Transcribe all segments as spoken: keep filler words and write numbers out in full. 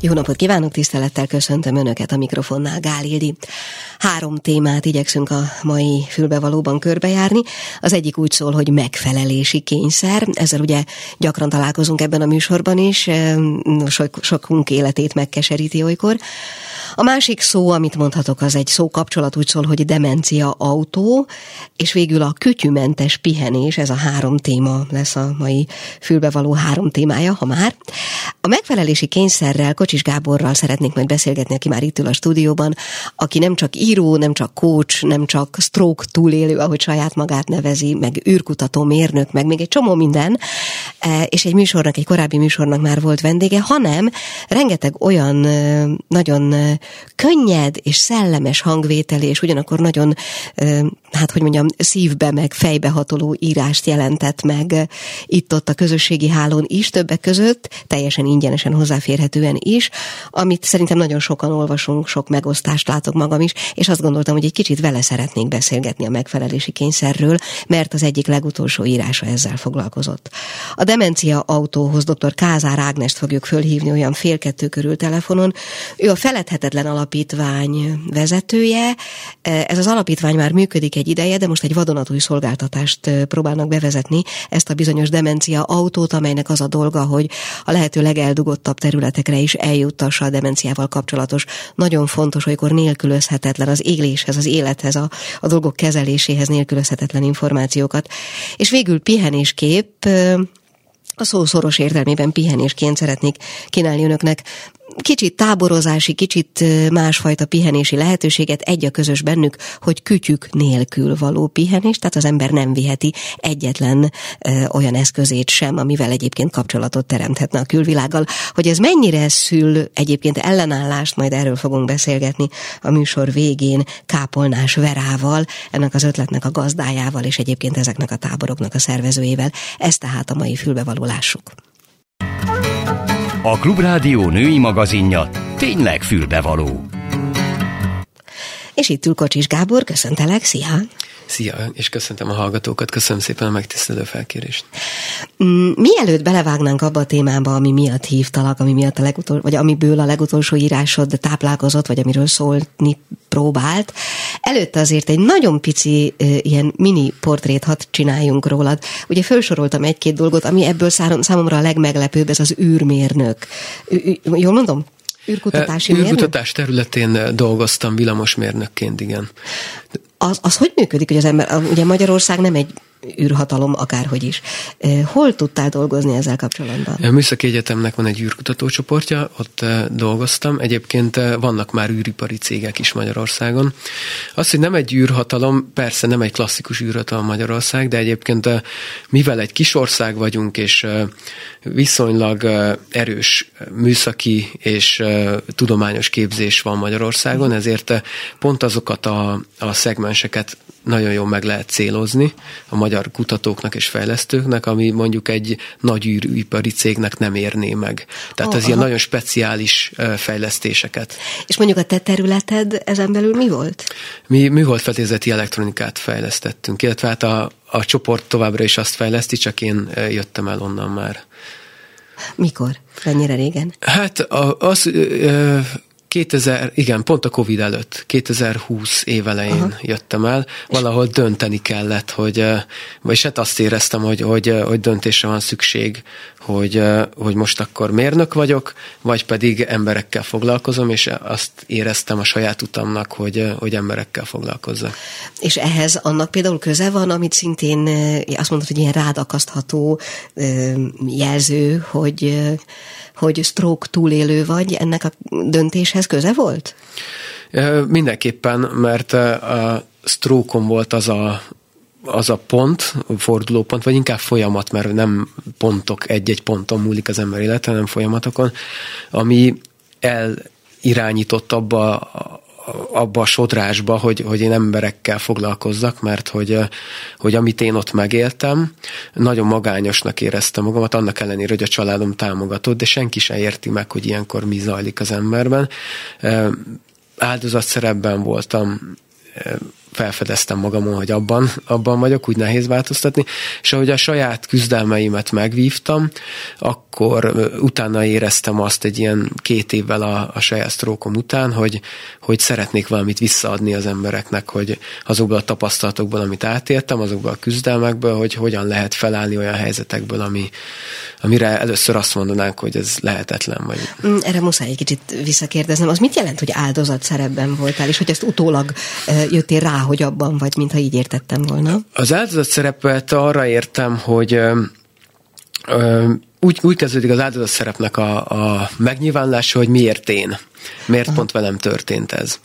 Jó napot kívánok, tisztelettel köszöntöm Önöket a mikrofonnál, Gálili. Három témát igyekszünk a mai Fülbevalóban körbejárni. Az egyik úgy szól, hogy megfelelési kényszer. Ezzel ugye gyakran találkozunk ebben a műsorban is, sok, sokunk életét megkeseríti olykor. A másik szó, amit mondhatok, az egy szókapcsolat úgy szól, hogy demencia autó, és végül a kütyümentes pihenés, ez a három téma lesz a mai Fülbevaló három témája, ha már. A megfelelési kényszerrel Kocsis Gáborral szeretnék majd beszélgetni, aki már itt ül a stúdióban, aki nem csak író, nem csak coach, nem csak stroke túlélő, ahogy saját magát nevezi, meg űrkutató mérnök, meg még egy csomó minden, és egy műsornak, egy korábbi műsornak már volt vendége, hanem rengeteg olyan nagyon könnyed és szellemes hangvételi, és ugyanakkor nagyon, hát hogy mondjam, szívbe meg fejbe hatoló írást jelentett meg itt-ott a közösségi hálón is, többek között, teljesen ingyenesen hozzáférhetően is, amit szerintem nagyon sokan olvasunk, sok megosztást látok magam is, és azt gondoltam, hogy egy kicsit vele szeretnénk beszélgetni a megfelelési kényszerről, mert az egyik legutolsó írása ezzel foglalkozott. A demencia autóhoz doktor Kázár Ágnest fogjuk fölhívni olyan fél kettő körül telefonon. Ő a Feledhetetlen Alapítvány vezetője. Ez az alapítvány már működik egy ideje, de most egy vadonatúj szolgáltatást próbálnak bevezetni, ezt a bizonyos demencia autót, amelynek az a dolga, hogy a lehető legeldugottabb területekre is eljuttassa a demenciával kapcsolatos, nagyon fontos, olykor nélkülözhetetlen az éléshez, az élethez, a, a dolgok kezeléséhez nélkülözhetetlen információkat. És végül pihenéskép, a szó szoros értelmében pihenésként szeretnék kínálni Önöknek kicsit táborozási, kicsit másfajta pihenési lehetőséget, egy a közös bennük, hogy kütyük nélkül való pihenés, tehát az ember nem viheti egyetlen ö, olyan eszközét sem, amivel egyébként kapcsolatot teremthetne a külvilággal. Hogy ez mennyire szül egyébként ellenállást, majd erről fogunk beszélgetni a műsor végén Kápolnás Verával, ennek az ötletnek a gazdájával, és egyébként ezeknek a táboroknak a szervezőjével. Ez tehát a mai Fülbevaló, lássuk. A Klubrádió női magazinja tényleg fülbevaló. És itt ül Kocsis Gábor, köszöntelek, szia! Szia, és köszöntöm a hallgatókat, köszönöm szépen a megtisztelő felkérést. Mielőtt belevágnánk abba a témába, ami miatt hívtalak, ami miatt a legutol, vagy amiből a legutolsó írásod táplálkozott, vagy amiről szólni próbált, előtte azért egy nagyon pici ilyen mini portrét hadd csináljunk rólad. Ugye felsoroltam egy-két dolgot, ami ebből számomra a legmeglepőbb, ez az űrmérnök. Ü- jól mondom? Űrkutatási mérnök? Űrkutatás területén dolgoztam villamosmérnökként, igen. Az, az hogy működik, hogy az ember, ugye Magyarország nem egy űrhatalom, akárhogy is. Hol tudtál dolgozni ezzel kapcsolatban? A Műszaki Egyetemnek van egy űrkutatócsoportja, ott dolgoztam. Egyébként vannak már űripari cégek is Magyarországon. Az, hogy nem egy űrhatalom, persze nem egy klasszikus űrhatalom Magyarország, de egyébként mivel egy kis ország vagyunk, és viszonylag erős műszaki és tudományos képzés van Magyarországon, ezért pont azokat a, a szegmenseket nagyon jól meg lehet célozni a magyar kutatóknak és fejlesztőknek, ami mondjuk egy nagy űripari cégnek nem érné meg. Tehát oh, ez aha. ilyen nagyon speciális fejlesztéseket. És mondjuk a te területed ezen belül mi volt? Mi műholdfedélzeti elektronikát fejlesztettünk, illetve hát a, a csoport továbbra is azt fejleszti, csak én jöttem el onnan már. Mikor? Mennyire régen? Hát a, az... Ö, kétezer, igen, pont a COVID előtt, kétezer-húsz év elején Aha. jöttem el, valahol dönteni kellett, hogy, vagyis hát azt éreztem, hogy, hogy, hogy döntésre van szükség, hogy, hogy most akkor mérnök vagyok, vagy pedig emberekkel foglalkozom, és azt éreztem a saját utamnak, hogy, hogy emberekkel foglalkozzak. És ehhez annak például köze van, amit szintén azt mondod, hogy ilyen rád akasztható jelző, hogy, hogy stroke túlélő vagy, ennek a döntéshez köze volt? Mindenképpen, mert a stroke-om volt az a az a pont, fordulópont, vagy inkább folyamat, mert nem pontok, egy-egy ponton múlik az ember élete, hanem folyamatokon, ami elirányított abba, abba a sodrásba, hogy, hogy én emberekkel foglalkozzak, mert hogy, hogy amit én ott megéltem, nagyon magányosnak éreztem magamat, annak ellenére, hogy a családom támogatott, de senki sem érti meg, hogy ilyenkor mi zajlik az emberben. Áldozatszerepben voltam, felfedeztem magamon, hogy abban, abban vagyok, úgy nehéz változtatni, és ahogy a saját küzdelmeimet megvívtam, akkor utána éreztem azt egy ilyen két évvel a, a saját sztrókom után, hogy, hogy szeretnék valamit visszaadni az embereknek, hogy azokból a tapasztalatokból, amit átéltem, azokból a küzdelmekből, hogy hogyan lehet felállni olyan helyzetekből, ami, amire először azt mondanánk, hogy ez lehetetlen vagy. Erre muszáj egy kicsit visszakérdeznem. Az mit jelent, hogy áldozatszerepben voltál, és hogy ezt utólag jöttél rá, hogy abban vagy, mintha így értettem volna? Az áldozatszerepet arra értem, hogy ö, úgy, úgy kezdődik az áldozatszerepnek a, a megnyilvánulása, hogy miért én. Miért Aha. pont velem történt ez.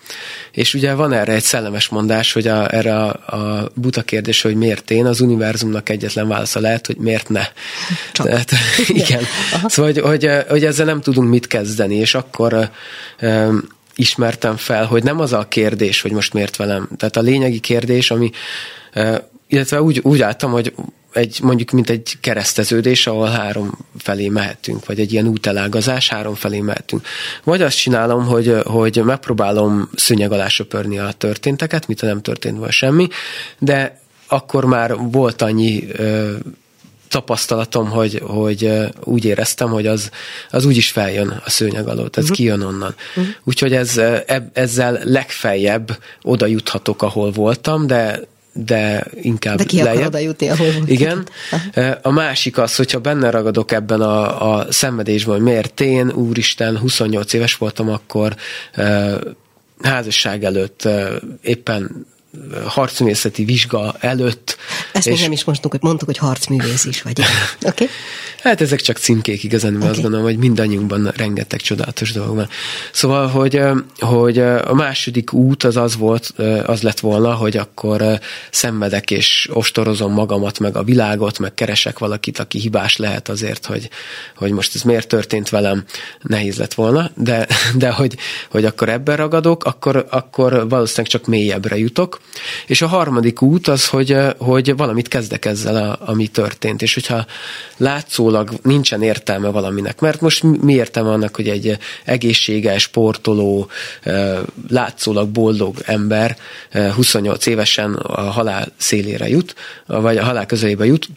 És ugye van erre egy szellemes mondás, hogy a, erre a, a buta kérdés, hogy miért én, az univerzumnak egyetlen válasza lehet, hogy miért ne. Csak. Tehát, igen. Szóval, hogy, hogy, hogy ezzel nem tudunk mit kezdeni, és akkor ö, ismertem fel, hogy nem az a kérdés, hogy most miért velem. Tehát a lényegi kérdés, ami, illetve úgy, úgy álltam, hogy egy, mondjuk mint egy kereszteződés, ahol három felé mehetünk, vagy egy ilyen útelágazás, három felé mehetünk. Vagy azt csinálom, hogy, hogy megpróbálom szőnyeg alá söpörni a történteket, mintha nem történt volna semmi, de akkor már volt annyi tapasztalatom, hogy, hogy úgy éreztem, hogy az, az úgy is feljön a szőnyeg alól, tehát uh-huh. kijön onnan. Uh-huh. Úgyhogy ez, ezzel legfeljebb oda juthatok, ahol voltam, de de inkább de ki lejjebb. Oda jutni, ahol igen. A másik az, hogyha benne ragadok ebben a, a szenvedésben, hogy miért én, úristen, huszonnyolc éves voltam akkor, házasság előtt, éppen harcművészeti vizsga előtt. Ezt és... még nem is mondtuk, hogy mondtuk, hogy harcművész is vagy. Okay? Hát ezek csak címkék igazán, mert okay. azt gondolom, hogy mindannyiunkban rengeteg csodálatos dolog van. Szóval, hogy, hogy a második út az az volt, az lett volna, hogy akkor szenvedek és ostorozom magamat, meg a világot, meg keresek valakit, aki hibás lehet azért, hogy, hogy most ez miért történt velem, nehéz lett volna, de, de hogy, hogy akkor ebben ragadok, akkor, akkor valószínűleg csak mélyebbre jutok. És a harmadik út az, hogy, hogy valamit kezdek ezzel, a, ami történt. És hogyha látszólag nincsen értelme valaminek, mert most mi értelme annak, hogy egy egészséges, sportoló, látszólag boldog ember huszonnyolc évesen a halál szélére jut, vagy a halál közelébe jut,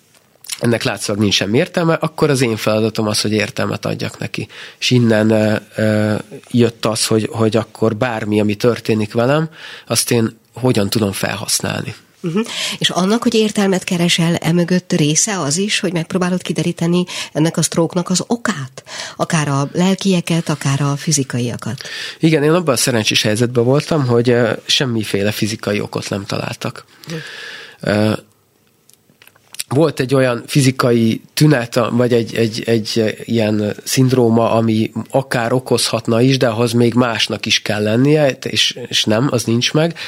ennek látszólag nincs semmi értelme, akkor az én feladatom az, hogy értelmet adjak neki. És innen e, e, jött az, hogy, hogy akkor bármi, ami történik velem, azt én hogyan tudom felhasználni. Uh-huh. És annak, hogy értelmet keresel, emögött része az is, hogy megpróbálod kideríteni ennek a sztróknak az okát? Akár a lelkieket, akár a fizikaiakat. Igen, én abban a szerencsés helyzetben voltam, hogy semmiféle fizikai okot nem találtak. Uh-huh. Volt egy olyan fizikai tünet, vagy egy, egy, egy ilyen szindróma, ami akár okozhatna is, de ahhoz még másnak is kell lennie, és, és nem, az nincs meg.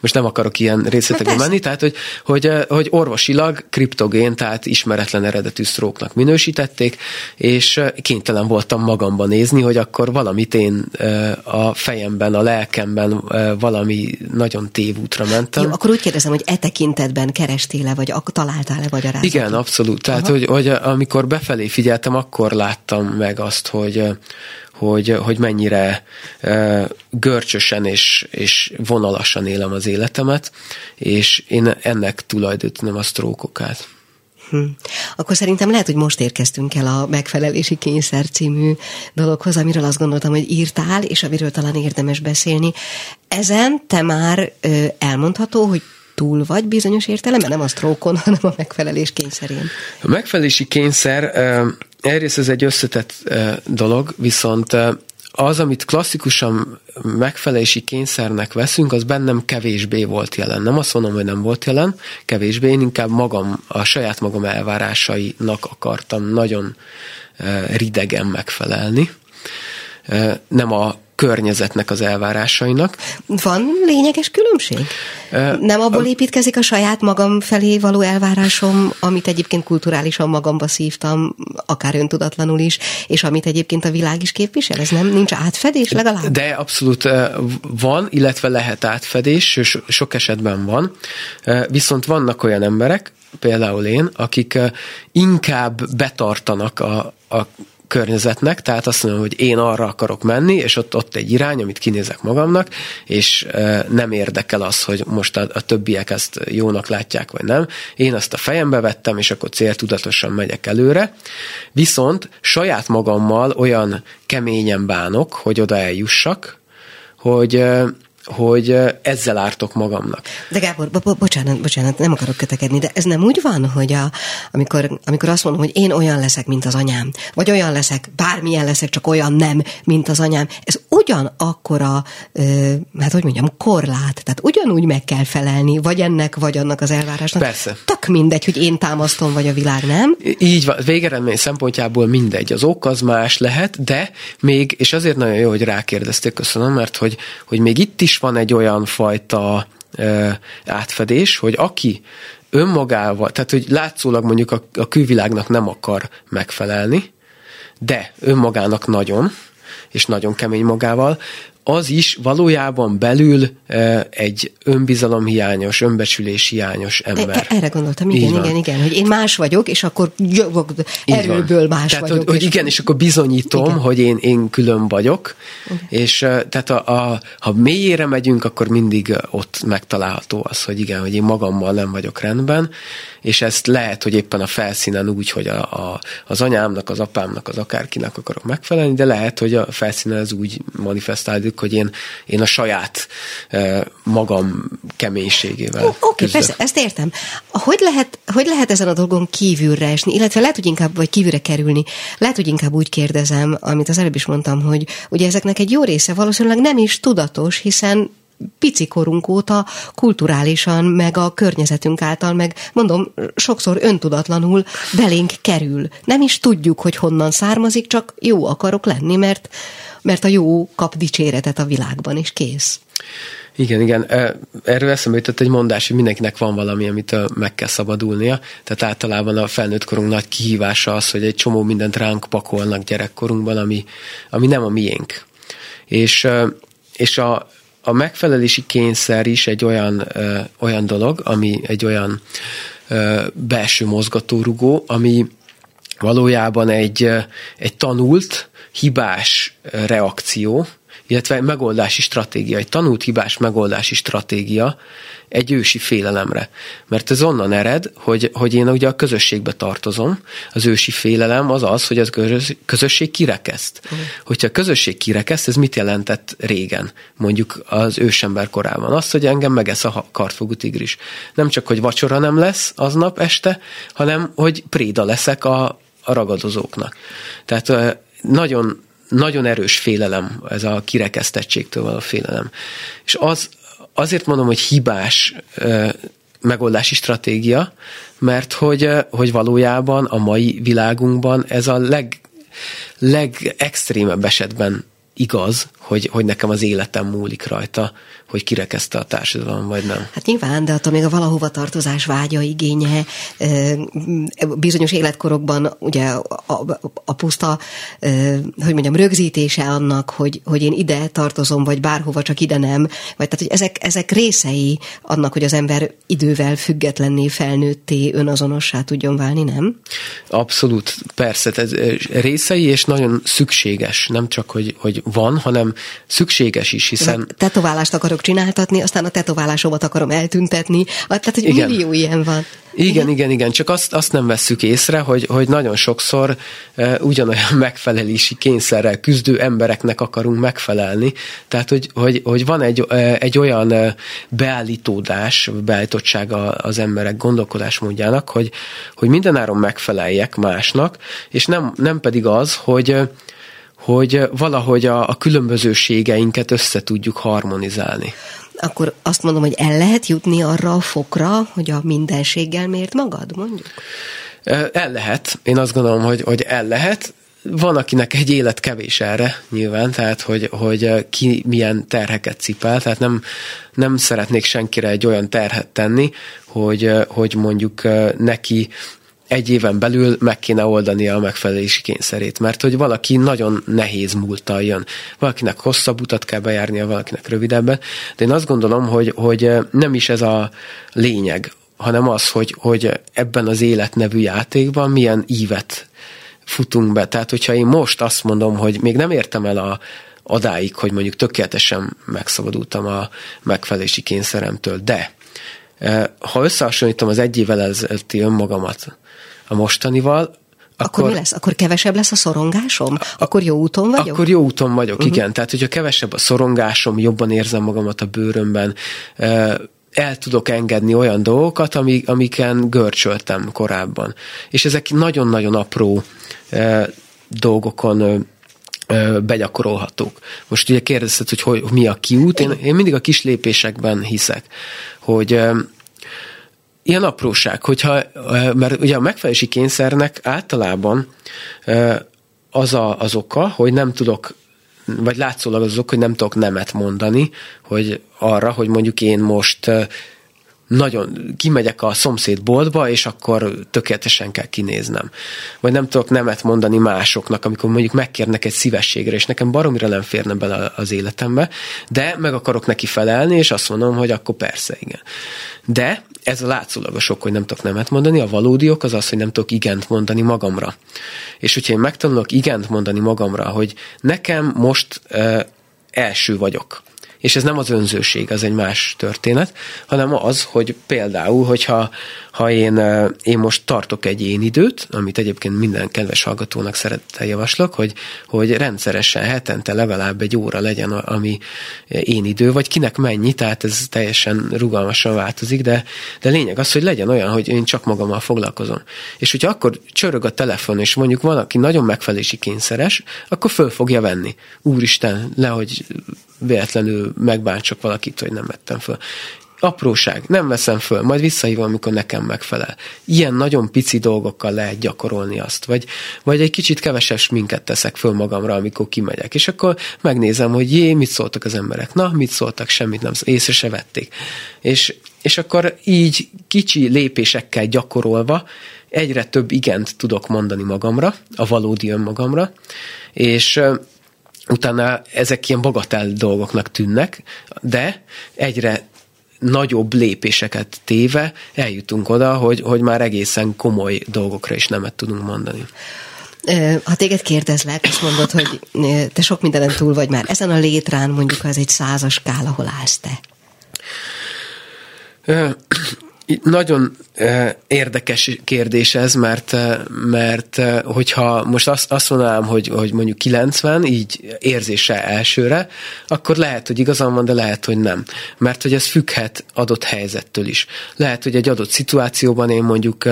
Most nem akarok ilyen részletekbe menni, tehát, hogy, hogy, hogy orvosilag kriptogén, tehát ismeretlen eredetű sztróknak minősítették, és kénytelen voltam magamban nézni, hogy akkor valamit én a fejemben, a lelkemben valami nagyon tévútra mentem. Jó, akkor úgy kérdezem, hogy e tekintetben kerestél-e, vagy találtál-e, vagy igen, abszolút. Tehát, hogy, hogy amikor befelé figyeltem, akkor láttam meg azt, hogy, hogy, hogy mennyire uh, görcsösen és, és vonalasan élem az életemet, és én ennek tulajdonítom a sztrókokát. Hm. Akkor szerintem lehet, hogy most érkeztünk el a megfelelési kényszer című dologhoz, amiről azt gondoltam, hogy írtál, és amiről talán érdemes beszélni. Ezen te már uh, elmondható, hogy túl vagy bizonyos értelemben, nem a sztrókon, hanem a megfelelés kényszerén. A megfelelési kényszer egyrészt ez egy összetett dolog, viszont az, amit klasszikusan megfelelési kényszernek veszünk, az bennem kevésbé volt jelen. Nem azt mondom, hogy nem volt jelen, kevésbé, én inkább magam, a saját magam elvárásainak akartam nagyon ridegen megfelelni. Nem a környezetnek az elvárásainak. Van lényeges különbség? E, nem abból építkezik a saját magam felé való elvárásom, amit egyébként kulturálisan magamba szívtam, akár öntudatlanul is, és amit egyébként a világ is képvisel? Ez nem, nincs átfedés legalább? De abszolút van, illetve lehet átfedés, és sok esetben van. Viszont vannak olyan emberek, például én, akik inkább betartanak a, a környezetnek, tehát azt mondom, hogy én arra akarok menni, és ott, ott egy irány, amit kinézek magamnak, és nem érdekel az, hogy most a, a többiek ezt jónak látják, vagy nem. Én azt a fejembe vettem, és akkor céltudatosan megyek előre. Viszont saját magammal olyan keményen bánok, hogy oda eljussak, hogy... hogy ezzel ártok magamnak. De Gábor, bo- bocsánat, bocsánat, nem akarok kötekedni, de ez nem úgy van, hogy a, amikor, amikor azt mondom, hogy én olyan leszek, mint az anyám, vagy olyan leszek, bármilyen leszek, csak olyan nem, mint az anyám, ez ugyanakkora, ö, hát hogy mondjam, korlát, tehát ugyanúgy meg kell felelni, vagy ennek, vagy annak az elvárásnak. Persze. Tök mindegy, hogy én támasztom, vagy a világ, nem? Így van, végeredmény szempontjából mindegy. Az ok az más lehet, de még, és azért nagyon jó, hogy rákérdezték, köszönöm, mert hogy, hogy még itt is van egy olyan fajta ö, átfedés, hogy aki önmagával, tehát hogy látszólag mondjuk a, a külvilágnak nem akar megfelelni, de önmagának nagyon, és nagyon kemény magával, az is valójában belül egy önbizalomhiányos, önbecsüléshiányos ember. Erre gondoltam, igen, igen, igen, igen, hogy én más vagyok, és akkor jövök, erőből más tehát, vagyok. Hogy, és igen, és akkor bizonyítom, igen, hogy én, én külön vagyok, igen, és tehát a, a, ha mélyére megyünk, akkor mindig ott megtalálható az, hogy igen, hogy én magammal nem vagyok rendben, és ezt lehet, hogy éppen a felszínen úgy, hogy a, a, az anyámnak, az apámnak, az akárkinek akarok megfelelni, de lehet, hogy a felszínen ez úgy manifestálódik, hogy én, én a saját eh, magam keménységével. Oké, okay, persze, ezt értem. Hogy lehet, hogy lehet ezen a dolgon kívülre esni, illetve lehet, hogy inkább, vagy kívülre kerülni, lehet, hogy inkább úgy kérdezem, amit az előbb is mondtam, hogy ugye ezeknek egy jó része valószínűleg nem is tudatos, hiszen pici korunk óta kulturálisan, meg a környezetünk által, meg mondom, sokszor öntudatlanul belénk kerül. Nem is tudjuk, hogy honnan származik, csak jó akarok lenni, mert, mert a jó kap dicséretet a világban, és kész. Igen, igen. Erről eszembe jutott egy mondás, hogy mindenkinek van valami, amitől meg kell szabadulnia. Tehát általában a felnőtt korunk nagy kihívása az, hogy egy csomó mindent ránk pakolnak gyerekkorunkban, ami, ami nem a miénk. És, és a A megfelelési kényszer is egy olyan, ö, olyan dolog, ami egy olyan ö, belső mozgatórugó, ami valójában egy, egy tanult, hibás reakció, illetve megoldási stratégia, egy tanult hibás megoldási stratégia egy ősi félelemre. Mert ez onnan ered, hogy, hogy én ugye a közösségbe tartozom. Az ősi félelem az az, hogy a közösség kirekeszt. Uh-huh. Hogyha a közösség kirekeszt, ez mit jelentett régen? Mondjuk az ősember korában. Az, hogy engem megesz a kartfogú tigris. Nem csak, hogy vacsora nem lesz aznap este, hanem, hogy préda leszek a, a ragadozóknak. Tehát nagyon Nagyon erős félelem, ez a kirekesztettségtől való félelem. És az, azért mondom, hogy hibás e, megoldási stratégia, mert hogy, hogy valójában a mai világunkban ez a leg, legextrémebb esetben igaz, hogy, hogy nekem az életem múlik rajta, hogy kirekeszte a társadalom, vagy nem. Hát nyilván, de attól még a valahova tartozás vágya, igénye, bizonyos életkorokban ugye a, a puszta, hogy mondjam, rögzítése annak, hogy, hogy én ide tartozom, vagy bárhova, csak ide nem, vagy tehát, hogy ezek, ezek részei annak, hogy az ember idővel függetlenné, felnőtté, önazonossá tudjon válni, nem? Abszolút, persze, ez részei, és nagyon szükséges, nem csak, hogy, hogy van, hanem szükséges is, hiszen... Tetoválást akarok csináltatni, aztán a tetoválásomat akarom eltüntetni, tehát egy millió ilyen van. Igen, igen, igen, igen. Csak azt, azt nem vesszük észre, hogy, hogy nagyon sokszor e, ugyanolyan megfelelési kényszerrel küzdő embereknek akarunk megfelelni. Tehát, hogy, hogy, hogy van egy, egy olyan beállítódás, beállítottsága az emberek gondolkodásmódjának, hogy, hogy mindenáron megfeleljek másnak, és nem, nem pedig az, hogy hogy valahogy a, a különbözőségeinket össze tudjuk harmonizálni. Akkor azt mondom, hogy el lehet jutni arra a fokra, hogy a mindenséggel mért magad, mondjuk? El lehet. Én azt gondolom, hogy, hogy el lehet. Van, akinek egy élet kevés erre, nyilván, tehát, hogy, hogy ki milyen terheket cipel, tehát nem, nem szeretnék senkire egy olyan terhet tenni, hogy, hogy mondjuk neki egy éven belül meg kéne oldania a megfelelési kényszerét, mert hogy valaki nagyon nehéz múlttal jön. Valakinek hosszabb utat kell bejárnia, valakinek rövidebben, de én azt gondolom, hogy, hogy nem is ez a lényeg, hanem az, hogy, hogy ebben az életnevű játékban milyen ívet futunk be. Tehát, hogyha én most azt mondom, hogy még nem értem el a odáig, hogy mondjuk tökéletesen megszabadultam a megfelelési kényszeremtől, de ha összehasonlítom az egy évvel ezelőtti önmagamat a mostanival, Akkor, akkor mi lesz? Akkor kevesebb lesz a szorongásom? Akkor jó úton vagyok? Akkor jó úton vagyok, uh-huh. igen. Tehát, hogyha kevesebb a szorongásom, jobban érzem magamat a bőrömben, el tudok engedni olyan dolgokat, amik, amiken görcsöltem korábban. És ezek nagyon-nagyon apró dolgokon begyakorolhatók. Most ugye kérdezted, hogy, hogy mi a kiút. Én, én mindig a kis lépésekben hiszek, hogy... Ilyen apróság, hogyha, mert ugye a megfelelési kényszernek általában az a, az oka, hogy nem tudok, vagy látszólag az oka, hogy nem tudok nemet mondani, hogy arra, hogy mondjuk én most nagyon kimegyek a szomszédboltba, és akkor tökéletesen kell kinéznem. Vagy nem tudok nemet mondani másoknak, amikor mondjuk megkérnek egy szívességre, és nekem baromira nem férne bele az életembe, de meg akarok neki felelni, és azt mondom, hogy akkor persze, igen. De ez a látszólagos ok, hogy nem tudok nemet mondani, a valódi ok az az, hogy nem tudok igent mondani magamra. És hogyha én megtanulok igent mondani magamra, hogy nekem most ö, első vagyok, és ez nem az önzőség, az egy más történet, hanem az, hogy például, hogyha ha én, én most tartok egy én időt, amit egyébként minden kedves hallgatónak szeretettel javaslok, hogy, hogy rendszeresen hetente legalább egy óra legyen, ami én idő, vagy kinek mennyi, tehát ez teljesen rugalmasan változik, de, de lényeg az, hogy legyen olyan, hogy én csak magammal foglalkozom. És hogyha akkor csörög a telefon, és mondjuk van, aki nagyon megfelelési kényszeres, akkor föl fogja venni. Úristen, nehogy véletlenül megbántsak valakit, hogy nem vettem föl. Apróság, nem veszem föl, majd visszahívom, amikor nekem megfelel. Ilyen nagyon pici dolgokkal lehet gyakorolni azt, vagy, vagy egy kicsit kevesebb sminket teszek föl magamra, amikor kimegyek, és akkor megnézem, hogy jé, mit szóltak az emberek, na, mit szóltak, semmit nem szóltak, észre se vették. És, és akkor így kicsi lépésekkel gyakorolva egyre több igent tudok mondani magamra, a valódi önmagamra, és utána ezek ilyen bagatell dolgoknak tűnnek, de egyre nagyobb lépéseket téve eljutunk oda, hogy, hogy már egészen komoly dolgokra is nemet tudunk mondani. Ha téged kérdezlek, azt mondod, hogy te sok mindenen túl vagy már. Ezen a létrán mondjuk az egy százas skála, hol állsz te? Nagyon érdekes kérdés ez, mert, mert hogyha most azt, azt mondanám, hogy, hogy mondjuk kilencven, így érzése elsőre, akkor lehet, hogy igazam van, de lehet, hogy nem. Mert hogy ez függhet adott helyzettől is. Lehet, hogy egy adott szituációban én mondjuk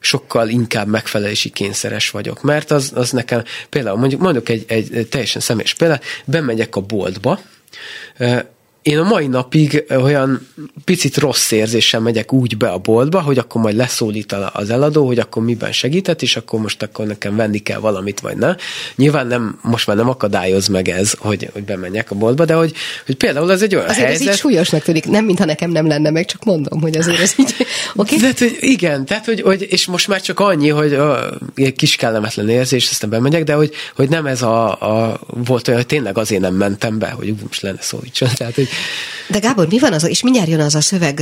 sokkal inkább megfelelési kényszeres vagyok. Mert az, az nekem, például mondjuk mondjuk egy, egy teljesen személyes példát, bemegyek a boltba, én a mai napig olyan picit rossz érzéssel megyek úgy be a boltba, hogy akkor majd leszólít az eladó, hogy akkor miben segített, és akkor most akkor nekem venni kell valamit, vagy ne. Nyilván nem, most már nem akadályoz meg ez, hogy, hogy bemenjek a boltba, de hogy, hogy például ez egy olyan azért helyzet. Ez így súlyosnak tűnik, nem mintha nekem nem lenne meg, csak mondom, hogy azért ez így. Okay? De, hogy igen, tehát, hogy, hogy, és most már csak annyi, hogy egy uh, kis kellemetlen érzés, aztán bemegyek, de hogy, hogy nem ez a, a volt olyan, hogy tényleg azért nem mentem be, hogy most lenne szólítson. Tehát, hogy de Gábor, mi van az, és mindjárt jön az a szöveg,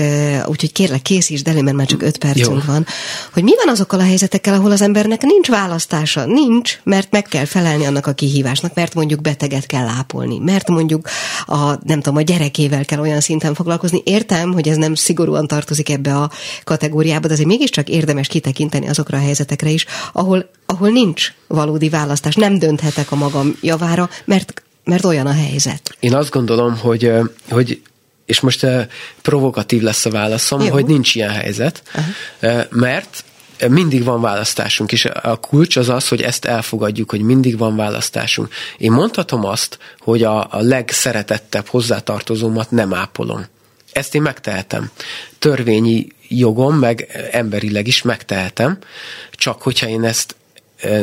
úgyhogy kérlek készítsd elő, mert már csak öt percünk van, hogy mi van azokkal a helyzetekkel, ahol az embernek nincs választása, nincs, mert meg kell felelni annak a kihívásnak, mert mondjuk beteget kell ápolni, mert mondjuk a, nem tudom, a gyerekével kell olyan szinten foglalkozni. Értem, hogy ez nem szigorúan tartozik ebbe a kategóriába, de azért mégiscsak érdemes kitekinteni azokra a helyzetekre is, ahol, ahol nincs valódi választás, nem dönthetek a magam javára, mert Mert olyan a helyzet. Én azt gondolom, hogy, hogy és most provokatív lesz a válaszom, jó, hogy nincs ilyen helyzet, aha, mert mindig van választásunk, és a kulcs az az, hogy ezt elfogadjuk, hogy mindig van választásunk. Én mondhatom azt, hogy a, a legszeretettebb hozzátartozómat nem ápolom. Ezt én megtehetem. Törvényi jogom, meg emberileg is megtehetem, csak hogyha én ezt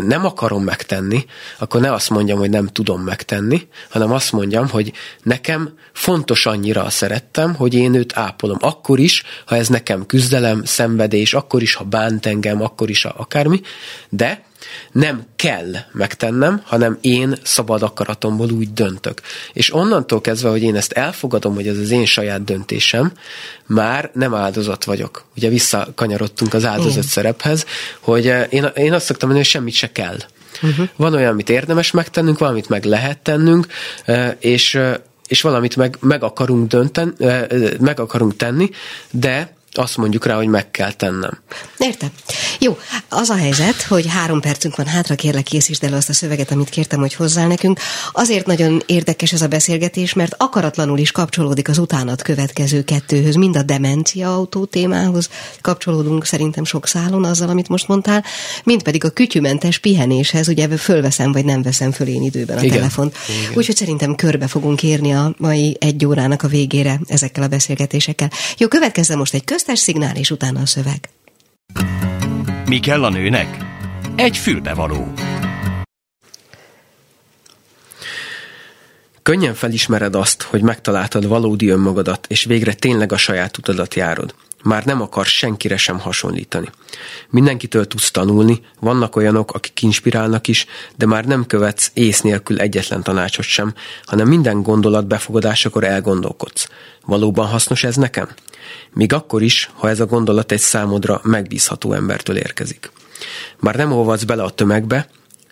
nem akarom megtenni, akkor ne azt mondjam, hogy nem tudom megtenni, hanem azt mondjam, hogy nekem fontos annyira a szerettem, hogy én őt ápolom. Akkor is, ha ez nekem küzdelem, szenvedés, akkor is, ha bánt engem, akkor is akármi, de nem kell megtennem, hanem én szabad akaratomból úgy döntök. És onnantól kezdve, hogy én ezt elfogadom, hogy ez az én saját döntésem, már nem áldozat vagyok. Ugye visszakanyarodtunk az áldozat szerephez, hogy én, én azt szoktam mondani, hogy semmit se kell. Uh-huh. Van olyan, amit érdemes megtennünk, valamit meg lehet tennünk, és, és valamit meg, meg, akarunk dönten, meg akarunk tenni, de azt mondjuk rá, hogy meg kell tennem. Értem. Jó, az a helyzet, hogy három percünk van hátra, kérlek készítsd elő azt a szöveget, amit kértem, hogy hozzál nekünk. Azért nagyon érdekes ez a beszélgetés, mert akaratlanul is kapcsolódik az utánad következő kettőhöz, mind a demencia autó témához kapcsolódunk szerintem sok szálon azzal, amit most mondtál, mind pedig a kütyümentes pihenéshez, ugye fölveszem vagy nem veszem föl én időben a Igen. telefont. Úgyhogy szerintem körbe fogunk érni a mai egy órának a végére ezekkel a beszélgetésekkel. Jó, következzen most egy köztes szignál, és utána a szöveg. Mi kell a nőnek? Egy fülbevaló. Könnyen felismered azt, hogy megtaláltad valódi önmagadat, és végre tényleg a saját utadat járod. Már nem akarsz senkire sem hasonlítani. Mindenkitől tudsz tanulni, vannak olyanok, akik inspirálnak is, de már nem követsz ész nélkül egyetlen tanácsot sem, hanem minden gondolat befogadásakor elgondolkodsz. Valóban hasznos ez nekem? Még akkor is, ha ez a gondolat egy számodra megbízható embertől érkezik. Már nem olvadsz bele a tömegbe,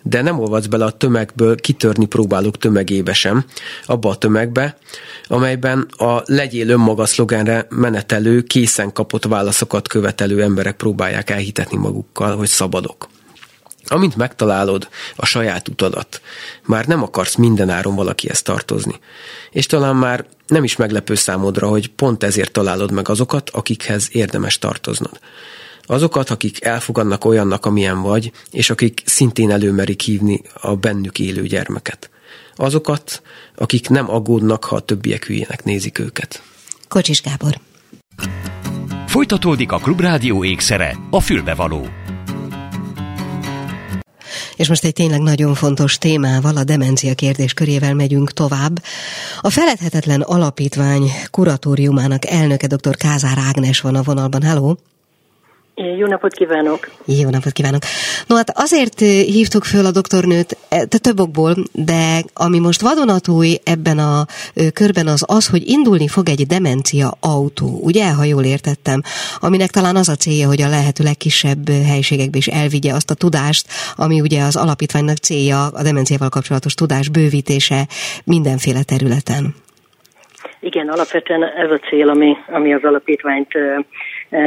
de nem olvadsz bele a tömegből kitörni próbálók tömegébe sem, abba a tömegbe, amelyben a legyél önmaga szlogenre menetelő, készen kapott válaszokat követelő emberek próbálják elhitetni magukkal, hogy szabadok. Amint megtalálod a saját utadat, már nem akarsz mindenáron valakihez tartozni. És talán már nem is meglepő számodra, hogy pont ezért találod meg azokat, akikhez érdemes tartoznod. Azokat, akik elfogadnak olyannak, amilyen vagy, és akik szintén előmerik hívni a bennük élő gyermeket. Azokat, akik nem aggódnak, ha a többiek hülyének nézik őket. Kocsis Gábor. Folytatódik a Klubrádió ékszere, a fülbevaló. És most egy tényleg nagyon fontos témával, a demencia kérdéskörével megyünk tovább. A Feledhetetlen Alapítvány kuratóriumának elnöke doktor Kázár Ágnes van a vonalban. Halló! Jó napot kívánok! Jó napot kívánok! No hát azért hívtuk föl a doktornőt több okból, de ami most vadonatúj ebben a körben az az, hogy indulni fog egy demencia autó, ugye, ha jól értettem, aminek talán az a célja, hogy a lehető legkisebb helyiségekbe is elvigye azt a tudást, ami ugye az alapítványnak célja, a demenciával kapcsolatos tudás bővítése mindenféle területen. Igen, alapvetően ez a cél, ami, ami az alapítványt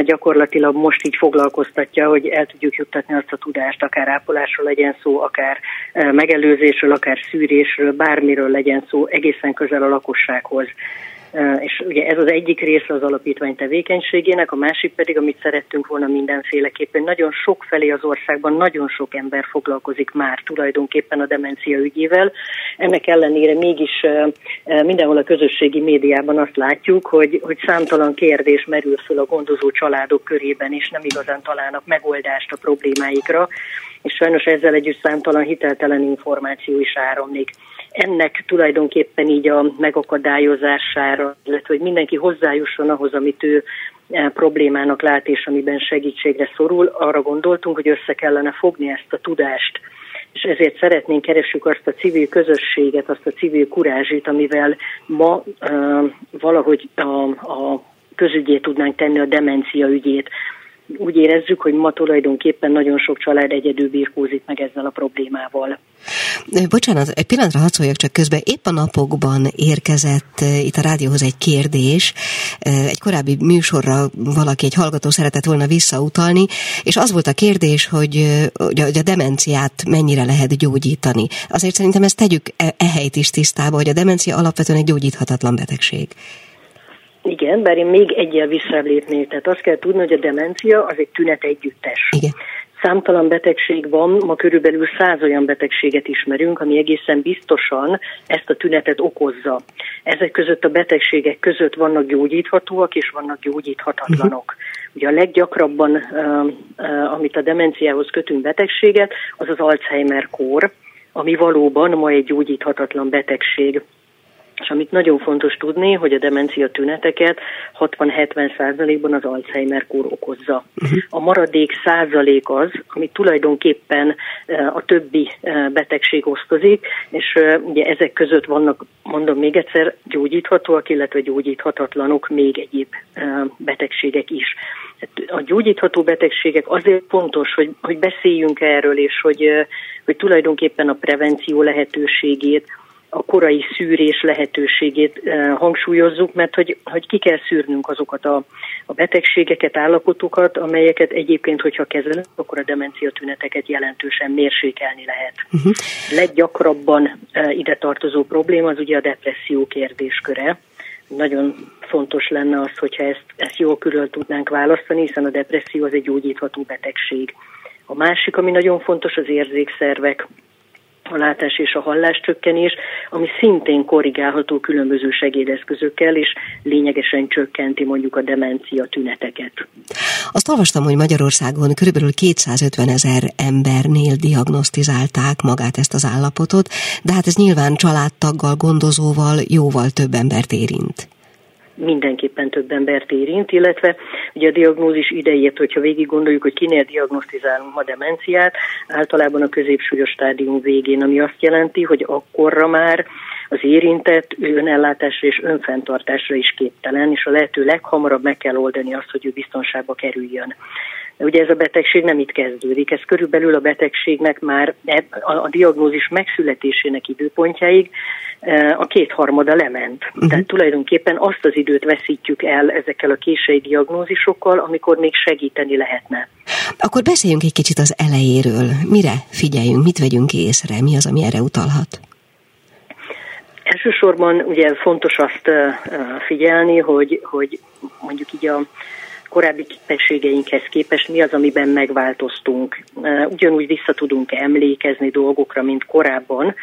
gyakorlatilag most így foglalkoztatja, hogy el tudjuk juttatni azt a tudást, akár ápolásról legyen szó, akár megelőzésről, akár szűrésről, bármiről legyen szó, egészen közel a lakossághoz. És ugye ez az egyik része az alapítvány tevékenységének, a másik pedig, amit szerettünk volna mindenféleképpen. Nagyon sok felé az országban nagyon sok ember foglalkozik már tulajdonképpen a demencia ügyével. Ennek ellenére mégis mindenhol a közösségi médiában azt látjuk, hogy, hogy számtalan kérdés merül föl a gondozó családok körében, és nem igazán találnak megoldást a problémáikra, és sajnos ezzel együtt számtalan hiteltelen információ is áramlik. Ennek tulajdonképpen így a megakadályozására, illetve hogy mindenki hozzájusson ahhoz, amit ő problémának lát, és amiben segítségre szorul, arra gondoltunk, hogy össze kellene fogni ezt a tudást. És ezért szeretnénk keressük azt a civil közösséget, azt a civil kurázsit, amivel ma uh, valahogy a, a közügyét tudnánk tenni, a demencia ügyét. Úgy érezzük, hogy ma tulajdonképpen nagyon sok család egyedül birkózik meg ezzel a problémával. Bocsánat, egy pillanatra hadd szóljak csak közben. Épp a napokban érkezett itt a rádióhoz egy kérdés. Egy korábbi műsorra valaki, egy hallgató szeretett volna visszautalni, és az volt a kérdés, hogy, hogy a demenciát mennyire lehet gyógyítani. Azért szerintem ezt tegyük ehelyt is tisztába, hogy a demencia alapvetően egy gyógyíthatatlan betegség. Igen, bár én még egyel visszalépnék. Tehát azt kell tudni, hogy a demencia az egy tünet együttes. Igen. Számtalan betegség van, ma körülbelül száz olyan betegséget ismerünk, ami egészen biztosan ezt a tünetet okozza. Ezek között a betegségek között vannak gyógyíthatóak, és vannak gyógyíthatatlanok. Ugye a leggyakrabban, amit a demenciához kötünk betegséget, az az Alzheimer-kór, ami valóban ma egy gyógyíthatatlan betegség. És amit nagyon fontos tudni, hogy a demencia tüneteket hatvan-hetven százalékban az Alzheimer-kór okozza. A maradék százalék az, amit tulajdonképpen a többi betegség osztozik, és ugye ezek között vannak, mondom még egyszer, gyógyíthatóak, illetve gyógyíthatatlanok még egyéb betegségek is. a gyógyítható betegségek azért fontos, hogy, hogy beszéljünk erről, és hogy, hogy tulajdonképpen a prevenció lehetőségét, a korai szűrés lehetőségét hangsúlyozzuk, mert hogy, hogy ki kell szűrnünk azokat a, a betegségeket, állapotokat, amelyeket egyébként, hogyha kezelünk, akkor a demencia tüneteket jelentősen mérsékelni lehet. Uh-huh. Leggyakrabban ide tartozó probléma az ugye a depresszió kérdésköre. Nagyon fontos lenne az, hogyha ezt, ezt jól külön tudnánk választani, hiszen a depresszió az egy gyógyítható betegség. A másik, ami nagyon fontos, az érzékszervek, a látás és a hallás csökkenés, ami szintén korrigálható különböző segédeszközökkel, és lényegesen csökkenti mondjuk a demencia tüneteket. Azt olvastam, hogy Magyarországon körülbelül kétszázötven ezer embernél diagnosztizálták magát ezt az állapotot, de hát ez nyilván családtaggal, gondozóval jóval több embert érint. Mindenképpen több embert érint, illetve ugye a diagnózis idejét, hogyha végig gondoljuk, hogy kinél diagnosztizálunk a demenciát, általában a középsúlyos stádium végén, ami azt jelenti, hogy akkorra már az érintett önellátásra és önfenntartásra is képtelen, és a lehető leghamarabb meg kell oldani azt, hogy ő biztonságba kerüljön. Ugye ez a betegség nem itt kezdődik, ez körülbelül a betegségnek már a diagnózis megszületésének időpontjáig a kétharmada lement. Uh-huh. Tehát tulajdonképpen azt az időt veszítjük el ezekkel a késői diagnózisokkal, amikor még segíteni lehetne. Akkor beszéljünk egy kicsit az elejéről. Mire figyeljünk, mit vegyünk észre, mi az, ami erre utalhat? Elsősorban ugye fontos azt figyelni, hogy, hogy mondjuk így a korábbi képességeinkhez képest mi az, amiben megváltoztunk. Ugyanúgy vissza tudunk emlékezni dolgokra, mint korábban,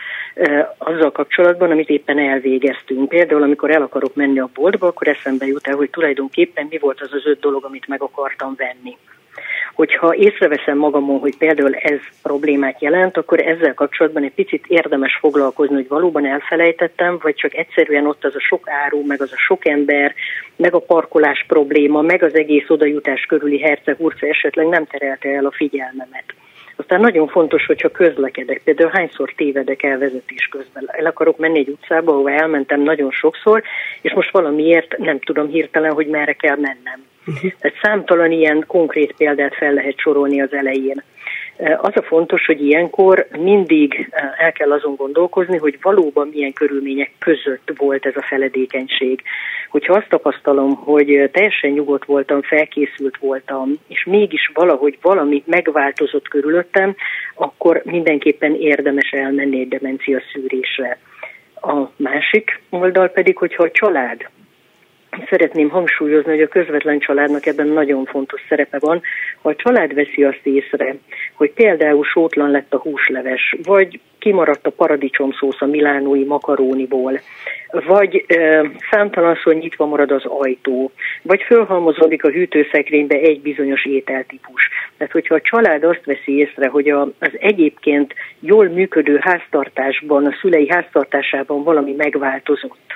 azzal kapcsolatban, amit éppen elvégeztünk. Például, amikor el akarok menni a boltba, akkor eszembe jut el, hogy tulajdonképpen mi volt az az öt dolog, amit meg akartam venni. Hogyha észreveszem magamon, hogy például ez problémát jelent, akkor ezzel kapcsolatban egy picit érdemes foglalkozni, hogy valóban elfelejtettem, vagy csak egyszerűen ott az a sok áru, meg az a sok ember, meg a parkolás probléma, meg az egész odajutás körüli herce-hurca esetleg nem terelte el a figyelmemet. Aztán nagyon fontos, hogyha közlekedek, például hányszor tévedek el vezetés közben. El akarok menni egy utcába, ahol elmentem nagyon sokszor, és most valamiért nem tudom hirtelen, hogy merre kell mennem. Uh-huh. Tehát számtalan ilyen konkrét példát fel lehet sorolni az elején. Az a fontos, hogy ilyenkor mindig el kell azon gondolkozni, hogy valóban milyen körülmények között volt ez a feledékenység. Hogyha azt tapasztalom, hogy teljesen nyugodt voltam, felkészült voltam, és mégis valahogy valami megváltozott körülöttem, akkor mindenképpen érdemes elmenni egy demencia szűrésre. A másik oldal pedig, hogyha a család, szeretném hangsúlyozni, hogy a közvetlen családnak ebben nagyon fontos szerepe van. Ha a család veszi azt észre, hogy például sótlan lett a húsleves, vagy kimaradt a paradicsomszósz a milánói makaróniból, vagy ö, számtalanszor nyitva marad az ajtó, vagy fölhalmozódik a hűtőszekrénybe egy bizonyos ételtípus. Tehát, hogyha a család azt veszi észre, hogy a, az egyébként jól működő háztartásban, a szülei háztartásában valami megváltozott,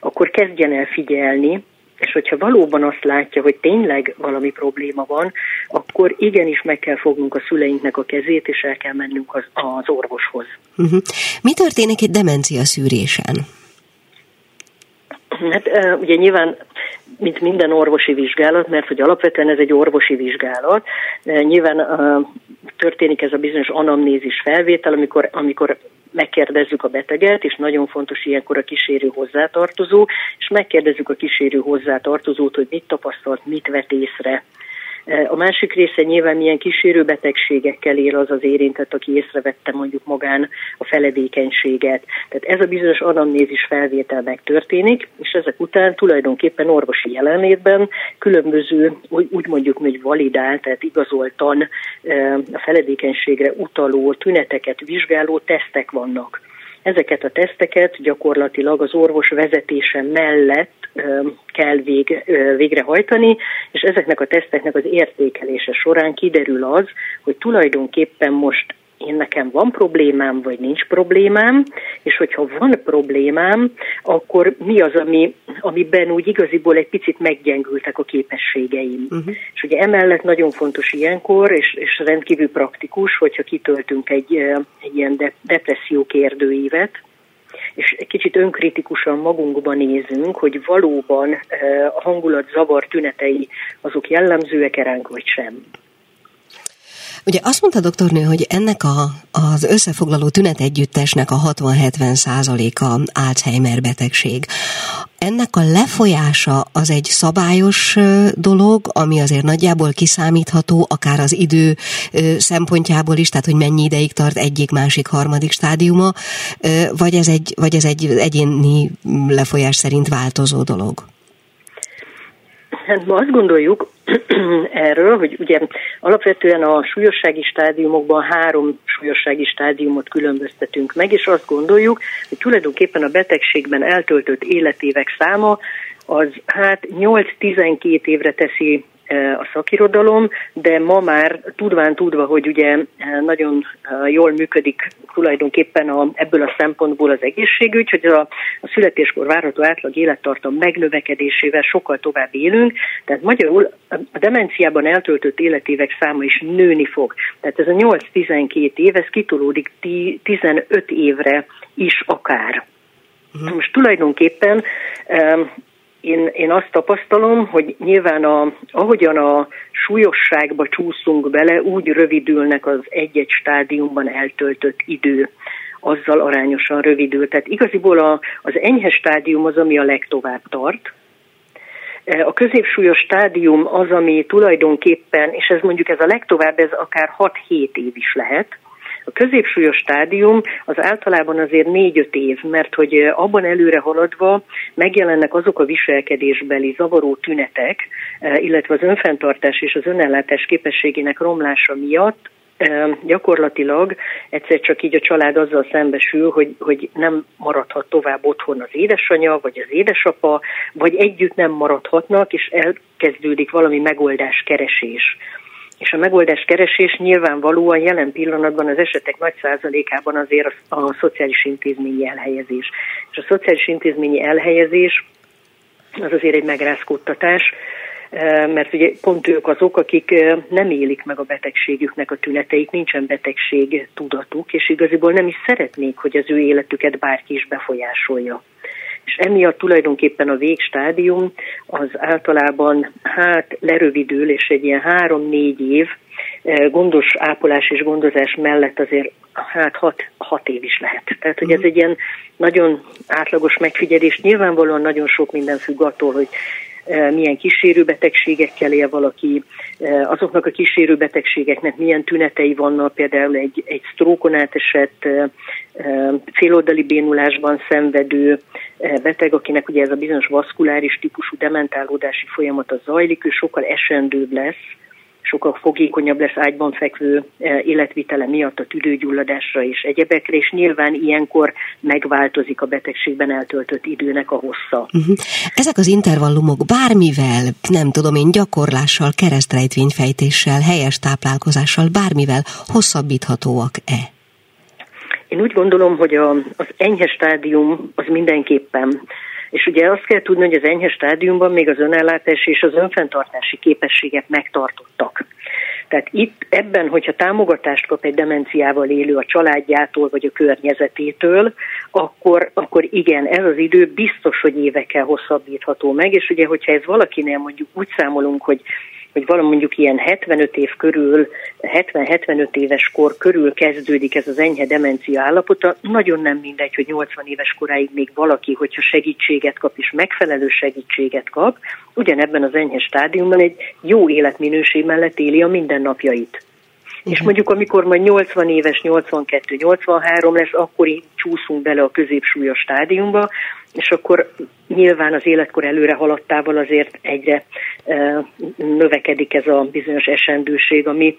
akkor kezdjen el figyelni, és hogyha valóban azt látja, hogy tényleg valami probléma van, akkor igenis meg kell fognunk a szüleinknek a kezét, és el kell mennünk az, az orvoshoz. Uh-huh. Mi történik egy demencia szűrésen? Hát ugye nyilván, mint minden orvosi vizsgálat, mert hogy alapvetően ez egy orvosi vizsgálat, nyilván történik ez a bizonyos anamnézis felvétel, amikor, amikor megkérdezzük a beteget, és nagyon fontos ilyenkor a kísérő hozzátartozó, és megkérdezzük a kísérő hozzátartozót, hogy mit tapasztalt, mit vett észre. A másik része nyilván milyen kísérő betegségekkel él az az érintett, aki észrevette mondjuk magán a feledékenységet. Tehát ez a bizonyos anamnézis felvétel megtörténik, és ezek után tulajdonképpen orvosi jelenlétben különböző, úgy mondjuk, hogy validált, tehát igazoltan a feledékenységre utaló tüneteket vizsgáló tesztek vannak. Ezeket a teszteket gyakorlatilag az orvos vezetése mellett kell vég, végrehajtani, és ezeknek a teszteknek az értékelése során kiderül az, hogy tulajdonképpen most én nekem van problémám, vagy nincs problémám, és hogyha van problémám, akkor mi az, ami, amiben úgy igaziból egy picit meggyengültek a képességeim. Uh-huh. És ugye emellett nagyon fontos ilyenkor, és, és rendkívül praktikus, hogyha kitöltünk egy, egy ilyen de, depresszió kérdőívet, és kicsit önkritikusan magunkba nézünk, hogy valóban a hangulatzavar tünetei azok jellemzőek-e ránk, vagy sem. Ugye azt mondta doktornő, hogy ennek a, az összefoglaló tünetegyüttesnek a hatvan-hetven százaléka Alzheimer betegség. Ennek a lefolyása az egy szabályos dolog, ami azért nagyjából kiszámítható, akár az idő szempontjából is, tehát hogy mennyi ideig tart egyik, másik, harmadik stádiuma, vagy ez egy, vagy ez egy egyéni lefolyás szerint változó dolog? Hát ma azt gondoljuk erről, hogy ugye alapvetően a súlyossági stádiumokban három súlyossági stádiumot különböztetünk meg, és azt gondoljuk, hogy tulajdonképpen a betegségben eltöltött életévek száma az hát nyolc-tizenkét évre teszi a szakirodalom, de ma már tudván tudva, hogy ugye nagyon jól működik tulajdonképpen a, ebből a szempontból az egészségügy, hogy a, a születéskor várható átlag élettartam megnövekedésével sokkal tovább élünk, tehát magyarul a demenciában eltöltött életévek száma is nőni fog. Tehát ez a nyolc-tizenkét év, ez kitolódik tizenöt évre is akár. Uh-huh. Most tulajdonképpen um, Én, én azt tapasztalom, hogy nyilván a, ahogyan a súlyosságba csúszunk bele, úgy rövidülnek az egy-egy stádiumban eltöltött idő. Azzal arányosan rövidül. Tehát igaziból a, az enyhe stádium az, ami a legtovább tart. A középsúlyos stádium az, ami tulajdonképpen, és ez mondjuk ez a legtovább, ez akár hat-hét év is lehet. A középsúlyos stádium az általában azért négy-öt év, mert hogy abban előre haladva megjelennek azok a viselkedésbeli zavaró tünetek, illetve az önfenntartás és az önellátás képességének romlása miatt gyakorlatilag egyszer csak így a család azzal szembesül, hogy, hogy nem maradhat tovább otthon az édesanyja, vagy az édesapa, vagy együtt nem maradhatnak, és elkezdődik valami megoldás keresés. És a megoldás keresés nyilvánvalóan jelen pillanatban az esetek nagy százalékában azért a, a szociális intézményi elhelyezés. És a szociális intézményi elhelyezés az azért egy megrázkódtatás, mert ugye pont ők azok, akik nem élik meg a betegségüknek a tüneteik, nincsen betegség tudatuk, és igaziból nem is szeretnék, hogy az ő életüket bárki is befolyásolja. És emiatt tulajdonképpen a végstádium az általában hát lerövidül, és egy ilyen három-négy év gondos ápolás és gondozás mellett azért hát hat, hat év is lehet. Tehát, hogy ez egy ilyen nagyon átlagos megfigyelés, nyilvánvalóan nagyon sok minden függ attól, hogy milyen kísérő betegségekkel él valaki, azoknak a kísérő betegségeknek milyen tünetei vannak, például egy, egy sztrókon átesett, féloldali bénulásban szenvedő beteg, akinek ugye ez a bizonyos vaszkuláris típusú dementálódási folyamata zajlik, ő sokkal esendőbb lesz, sokkal fogékonyabb lesz ágyban fekvő életvitele miatt a tüdőgyulladásra és egyebekre, és nyilván ilyenkor megváltozik a betegségben eltöltött időnek a hossza. Uh-huh. Ezek az intervallumok bármivel, nem tudom én, gyakorlással, keresztrejtvényfejtéssel, helyes táplálkozással, bármivel hosszabbíthatóak-e? Én úgy gondolom, hogy a, az enyhe stádium az mindenképpen. És ugye azt kell tudni, hogy az enyhe stádiumban még az önellátási és az önfenntartási képességek megtartottak. Tehát itt ebben, hogyha támogatást kap egy demenciával élő a családjától vagy a környezetétől, akkor, akkor igen, ez az idő biztos, hogy évekkel hosszabbítható meg, és ugye, hogyha ez valakinél mondjuk úgy számolunk, hogy hogy valami mondjuk ilyen hetvenöt év körül, hetven-hetvenöt éves kor körül kezdődik ez az enyhe demencia állapota. Nagyon nem mindegy, hogy nyolcvan éves koráig még valaki, hogyha segítséget kap és megfelelő segítséget kap, ugyanebben az enyhe stádiumban egy jó életminőség mellett éli a mindennapjait. És mondjuk, amikor majd nyolcvan éves, nyolcvankettő-nyolcvanhárom lesz, akkor így csúszunk bele a középsúlyos stádiumba, és akkor nyilván az életkor előre haladtával azért egyre e, növekedik ez a bizonyos esendőség, ami,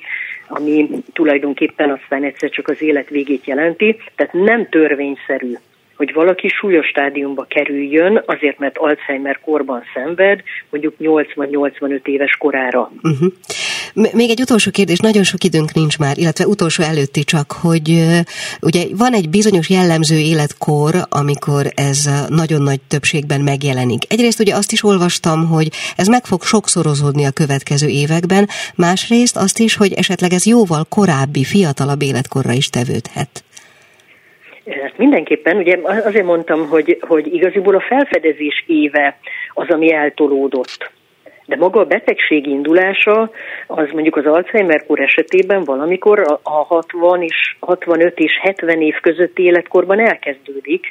ami tulajdonképpen aztán egyszer csak az élet végét jelenti. Tehát nem törvényszerű, hogy valaki súlyos stádiumba kerüljön, azért, mert Alzheimer korban szenved, mondjuk nyolcvan-nyolcvanöt éves korára. Uh-huh. Még egy utolsó kérdés, nagyon sok időnk nincs már, illetve utolsó előtti csak, hogy ugye van egy bizonyos jellemző életkor, amikor ez nagyon nagy többségben megjelenik. Egyrészt ugye azt is olvastam, hogy ez meg fog sokszorozódni a következő években, másrészt azt is, hogy esetleg ez jóval korábbi, fiatalabb életkorra is tevődhet. Hát mindenképpen, ugye azért mondtam, hogy, hogy igaziból a felfedezés éve az, ami eltolódott. De maga a betegség indulása, az mondjuk az Alzheimer-kór esetében valamikor a hatvan és hatvanöt és hetven év közötti életkorban elkezdődik,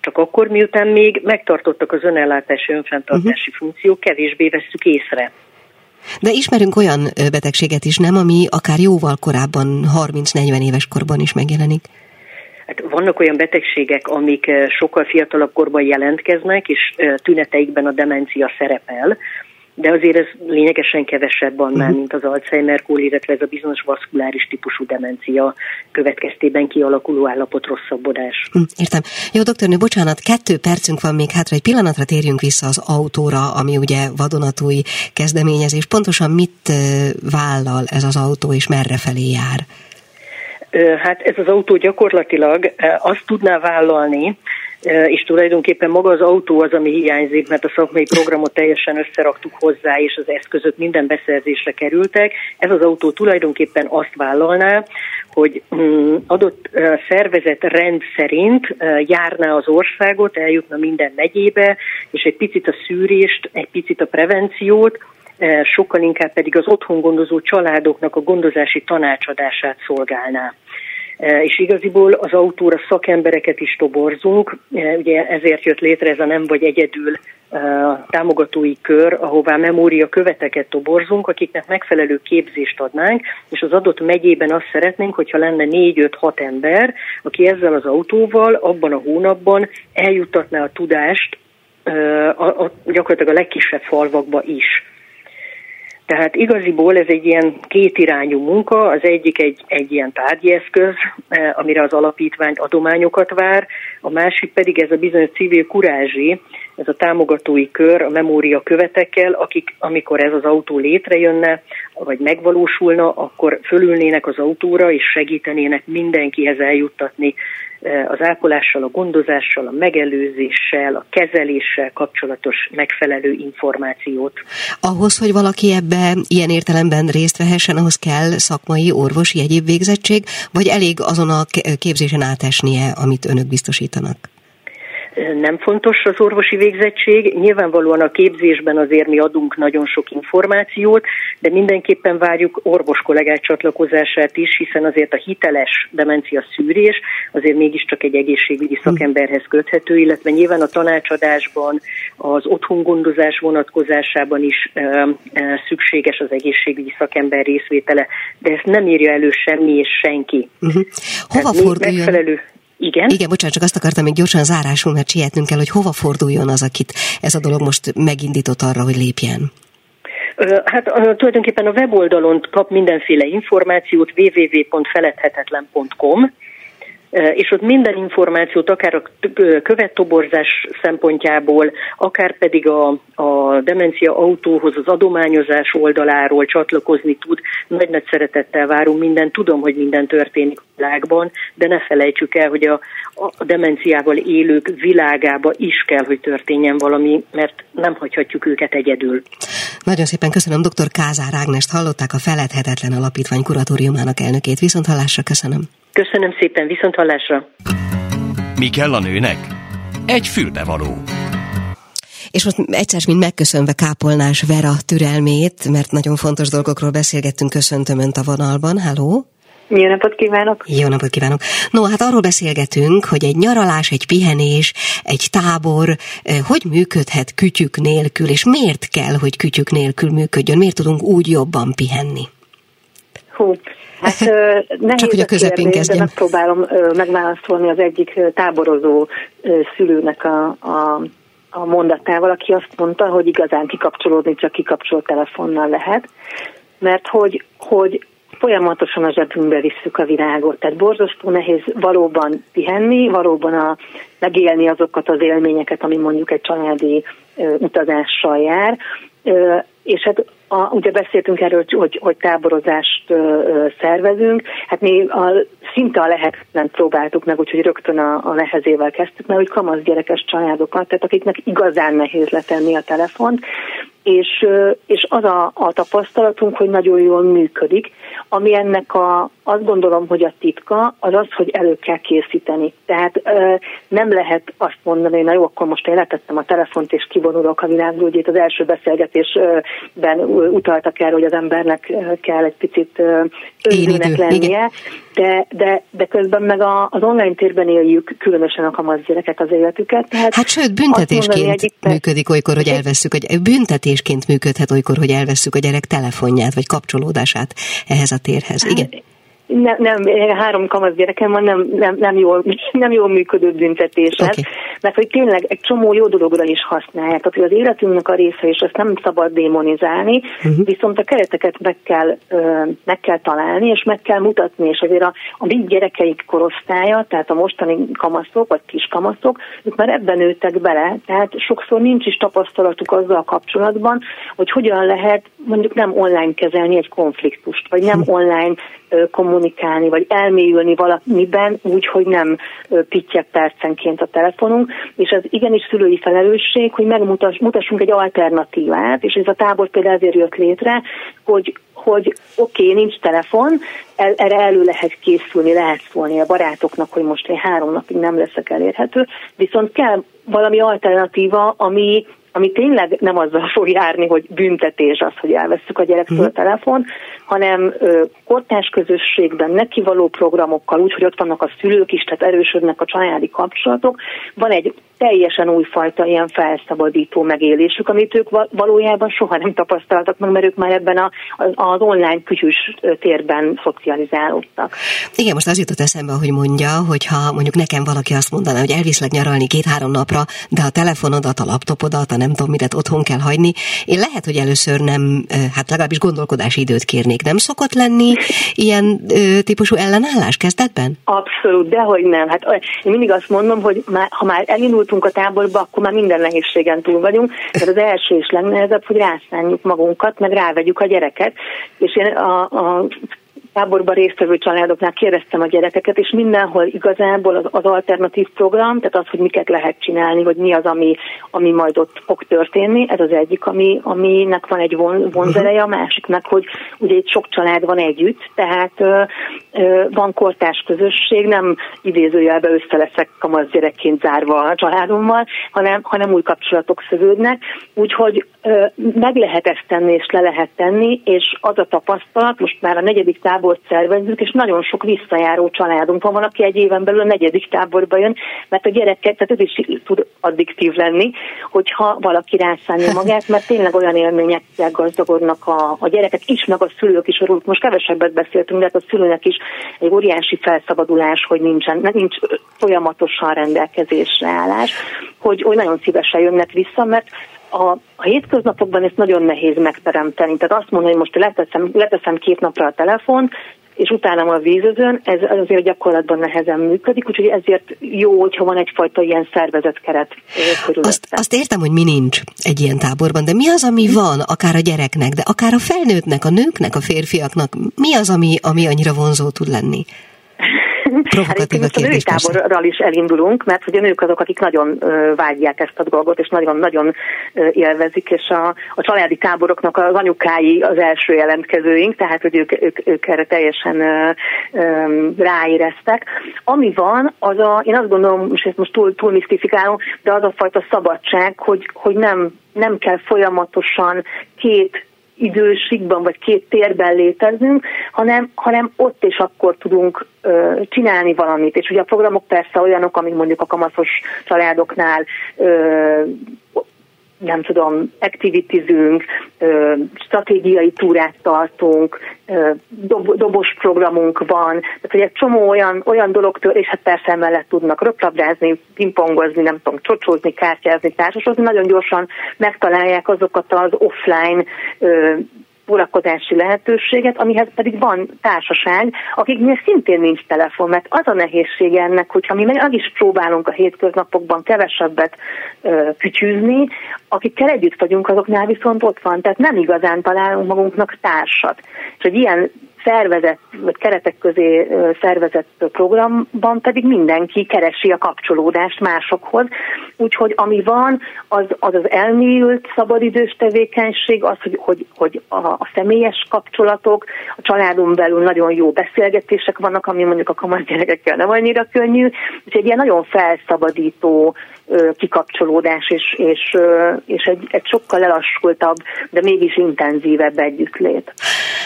csak akkor, miután még megtartottak az önellátási, önfenntartási uh-huh. funkciók, kevésbé vesszük észre. De ismerünk olyan betegséget is, nem, ami akár jóval korábban, harminc-negyven éves korban is megjelenik? Hát vannak olyan betegségek, amik sokkal fiatalabb korban jelentkeznek, és tüneteikben a demencia szerepel, de azért ez lényegesen kevesebb annál, uh-huh. mint az Alzheimer-kór, illetve ez a bizonyos vaszkuláris típusú demencia következtében kialakuló állapot rosszabbodás. Értem. Jó, doktornő, bocsánat, kettő percünk van még hátra, egy pillanatra térjünk vissza az autóra, ami ugye vadonatúj kezdeményezés. Pontosan mit vállal ez az autó, és merre felé jár? Hát ez az autó gyakorlatilag azt tudná vállalni, és tulajdonképpen maga az autó az, ami hiányzik, mert a szakmai programot teljesen összeraktuk hozzá, és az eszközök minden beszerzésre kerültek. Ez az autó tulajdonképpen azt vállalná, hogy adott szervezet rend szerint járná az országot, eljutna minden megyébe, és egy picit a szűrést, egy picit a prevenciót, sokkal inkább pedig az otthon gondozó családoknak a gondozási tanácsadását szolgálná. És igaziból az autóra szakembereket is toborzunk, ugye ezért jött létre ez a nem vagy egyedül támogatói kör, ahová memória követeket toborzunk, akiknek megfelelő képzést adnánk, és az adott megyében azt szeretnénk, hogyha lenne négy-öt-hat ember, aki ezzel az autóval abban a hónapban eljuttatná a tudást a, a, gyakorlatilag a legkisebb falvakba is. Tehát igaziból ez egy ilyen kétirányú munka, az egyik egy, egy ilyen tárgyi eszköz, amire az alapítvány adományokat vár, a másik pedig ez a bizonyos civil kurázsi, ez a támogatói kör a memória követekkel, akik amikor ez az autó létrejönne, vagy megvalósulna, akkor fölülnének az autóra és segítenének mindenkihez eljuttatni az ápolással, a gondozással, a megelőzéssel, a kezeléssel kapcsolatos megfelelő információt. Ahhoz, hogy valaki ebbe ilyen értelemben részt vehessen, ahhoz kell szakmai, orvosi, egyéb végzettség, vagy elég azon a képzésen átesnie, amit önök biztosítanak? Nem fontos az orvosi végzettség, nyilvánvalóan a képzésben azért mi adunk nagyon sok információt, de mindenképpen várjuk orvos kollégák csatlakozását is, hiszen azért a hiteles demencia szűrés azért mégiscsak egy egészségügyi szakemberhez köthető, illetve nyilván a tanácsadásban, az otthongondozás vonatkozásában is e, e, szükséges az egészségügyi szakember részvétele, de ezt nem írja elő semmi és senki. Uh-huh. Hova forduljon? Megfelelő... Igen? Igen, bocsánat, csak azt akartam még gyorsan zárásul, mert sietnünk kell, hogy hova forduljon az, akit ez a dolog most megindított arra, hogy lépjen. Hát tulajdonképpen a weboldalon kap mindenféle információt, double-u double-u double-u pont feledhetetlen pont com, és ott minden információt, akár a követtoborzás szempontjából, akár pedig a, a demencia autóhoz az adományozás oldaláról csatlakozni tud. Nagy-nagy szeretettel várunk minden, tudom, hogy minden történik a világban, de ne felejtsük el, hogy a, a demenciával élők világába is kell, hogy történjen valami, mert nem hagyhatjuk őket egyedül. Nagyon szépen köszönöm, doktor Kázár Ágnest hallották, a Feledhetetlen Alapítvány kuratóriumának elnökét. Viszonthallásra, köszönöm. Köszönöm szépen, viszonthallásra. Mi kell a nőnek? Egy fülbevaló. És most egyszer, mint megköszönve Kápolnás Vera türelmét, mert nagyon fontos dolgokról beszélgettünk, köszöntöm Önt a vonalban. Halló? Jó napot kívánok! Jó napot kívánok! No, hát arról beszélgetünk, hogy egy nyaralás, egy pihenés, egy tábor, hogy működhet kütyük nélkül, és miért kell, hogy kütyük nélkül működjön? Miért tudunk úgy jobban pihenni? Hú, hát nehéz. Csak hogy a közepén kezdjem. Megpróbálom megválaszolni az egyik táborozó szülőnek a, a, a mondatával, aki azt mondta, hogy igazán kikapcsolódni csak kikapcsolt telefonnal lehet, mert hogy... hogy folyamatosan a zsebünkbe visszük a virágot, tehát borzasztó nehéz valóban pihenni, valóban a, megélni azokat az élményeket, ami mondjuk egy családi ö, utazással jár, ö, és hát a, ugye beszéltünk erről, hogy, hogy táborozást ö, ö, szervezünk, hát mi a, szinte a lehetetlen próbáltuk meg, úgyhogy rögtön a, a nehezével kezdtük, mert hogy kamasz gyerekes családokat, tehát akiknek igazán nehéz letenni a telefont, és, és az a, a tapasztalatunk, hogy nagyon jól működik, ami ennek a, azt gondolom, hogy a titka az az, hogy elő kell készíteni. Tehát ö, nem lehet azt mondani, hogy na jó, akkor most én letettem a telefont és kivonulok a világról, ugye itt az első beszélgetésben utaltak erre, hogy az embernek kell egy picit önzőnek lennie, de, de, de közben meg a, az online térben éljük különösen a kamaszgyerekek az életüket. Tehát hát sőt, büntetésként mondani, működik olykor, hogy elvesszük, hogy büntetésként működhet olykor, hogy elvesszük a gyerek telefonját, vagy kapcsolódását ehhez a térhez. Igen. Nem, nem, három kamasz gyerekem van, nem, nem, nem, jól, nem jól működő büntetés ez, okay. Mert hogy tényleg egy csomó jó dologra is használják, tehát hogy az életünknek a része, és ezt nem szabad démonizálni, uh-huh. viszont a kereteket meg kell, meg kell találni, és meg kell mutatni, és azért a, a mi gyerekeik korosztálya, tehát a mostani kamaszok, vagy kiskamaszok, ők már ebben nőttek bele, tehát sokszor nincs is tapasztalatuk azzal a kapcsolatban, hogy hogyan lehet mondjuk nem online kezelni egy konfliktust, vagy nem online kommunikálni, vagy elmélyülni valamiben úgy, hogy nem pittyek percenként a telefonunk, és ez igenis szülői felelősség, hogy megmutassunk egy alternatívát, és ez a tábor például azért jött létre, hogy hogy oké, okay, nincs telefon, el, erre elő lehet készülni, lehet szólni a barátoknak, hogy most én három napig nem leszek elérhető, viszont kell valami alternatíva, ami ami tényleg nem azzal fog járni, hogy büntetés az, hogy elvesszük a gyerektől a telefon, hanem ö, kortárs közösségben nekivaló programokkal, úgyhogy ott vannak a szülők is, tehát erősödnek a családi kapcsolatok. Van egy teljesen újfajta ilyen felszabadító megélésük, amit ők valójában soha nem tapasztaltak meg, mert ők már ebben a, az online kütyűs térben szocializálódtak. Igen, most az jutott eszembe, hogy mondja, hogyha mondjuk nekem valaki azt mondaná, hogy elviszlek nyaralni két-három napra, de a telefonodat, a laptopodat, a nem tudom midet otthon kell hagyni, én lehet, hogy először nem, hát legalábbis gondolkodási időt kérnék. Nem szokott lenni ilyen ö, típusú ellenállás kezdetben? Abszolút, dehogy nem. Hát én mindig azt mondom, hogy már, ha már elindult a táborba, akkor már minden nehézségen túl vagyunk, mert az első és legnehezebb, hogy rászánjuk magunkat, meg rávegyük a gyereket, és én a, a táborban résztvevő családoknál kérdeztem a gyerekeket, és mindenhol igazából az, az alternatív program, tehát az, hogy miket lehet csinálni, vagy mi az, ami, ami majd ott fog történni, ez az egyik, ami, aminek van egy von, vonzereje, a másiknak, hogy ugye itt sok család van együtt, tehát ö, ö, van kortárs közösség, nem idézőjelben összeleszek kamasz gyerekként zárva a családommal, hanem, hanem új kapcsolatok szövődnek, úgyhogy ö, meg lehet ezt tenni, és le lehet tenni, és az a tapasztalat, most már a negyedik tábor szervezzük, és nagyon sok visszajáró családunk van, van, aki egy éven belül a negyedik táborba jön, mert a gyerekek, tehát ez is tud addiktív lenni, hogyha valaki rászánja magát, mert tényleg olyan élményekkel gazdagodnak a, a gyerekek is, meg a szülők is, arról most kevesebbet beszéltünk, de hát a szülőnek is egy óriási felszabadulás, hogy nincsen, nincs folyamatosan rendelkezésre állás, hogy oly nagyon szívesen jönnek vissza, mert A, a hétköznapokban ezt nagyon nehéz megteremteni. Tehát azt mondani, hogy most leteszem, leteszem két napra a telefont, és utána a vízözön, ez azért gyakorlatban nehezen működik, úgyhogy ezért jó, hogyha van egyfajta ilyen szervezett keret körülötte. Azt, azt értem, hogy mi nincs egy ilyen táborban, de mi az, ami van akár a gyereknek, de akár a felnőttnek, a nőknek, a férfiaknak, mi az, ami, ami annyira vonzó tud lenni? Hát itt a női táborral is elindulunk, mert hogy a nők azok, akik nagyon ö, vágyják ezt a dolgot, és nagyon-nagyon ö, élvezik, és a, a családi táboroknak az anyukái az első jelentkezőink, tehát hogy ők, ők, ők erre teljesen ö, ö, ráéreztek. Ami van, az a, én azt gondolom, és ezt most túl, túl misztifikálom, de az a fajta szabadság, hogy, hogy nem, nem kell folyamatosan két időségben, vagy két térben léteznünk, hanem, hanem ott és akkor tudunk ö, csinálni valamit. És ugye a programok persze olyanok, amik mondjuk a kamaszos családoknál ö, nem tudom, aktivitizünk, ö, stratégiai túrát tartunk, ö, dob, dobos programunk van, tehát hogy egy csomó olyan, olyan dologtől, és hát persze mellett tudnak röplabdázni, pingpongozni, nem tudom, csocsózni, kártyázni, társasozni, nagyon gyorsan megtalálják azokat az offline ö, urakodási lehetőséget, amihez pedig van társaság, akiknél szintén nincs telefon, mert az a nehézség ennek, hogyha mi meg is próbálunk a hétköznapokban kevesebbet ö, kütyűzni, akikkel együtt vagyunk, azoknál viszont ott van, tehát nem igazán találunk magunknak társat. És egy ilyen szervezett, vagy keretek közé szervezett programban pedig mindenki keresi a kapcsolódást másokhoz. Úgyhogy ami van, az az, az elmélyült szabadidős tevékenység, az, hogy, hogy, hogy a, a személyes kapcsolatok, a családon belül nagyon jó beszélgetések vannak, ami mondjuk a kamasz gyerekekkel nem annyira könnyű, és egy ilyen nagyon felszabadító kikapcsolódás, és, és, és egy, egy sokkal lelassultabb, de mégis intenzívebb együttlét.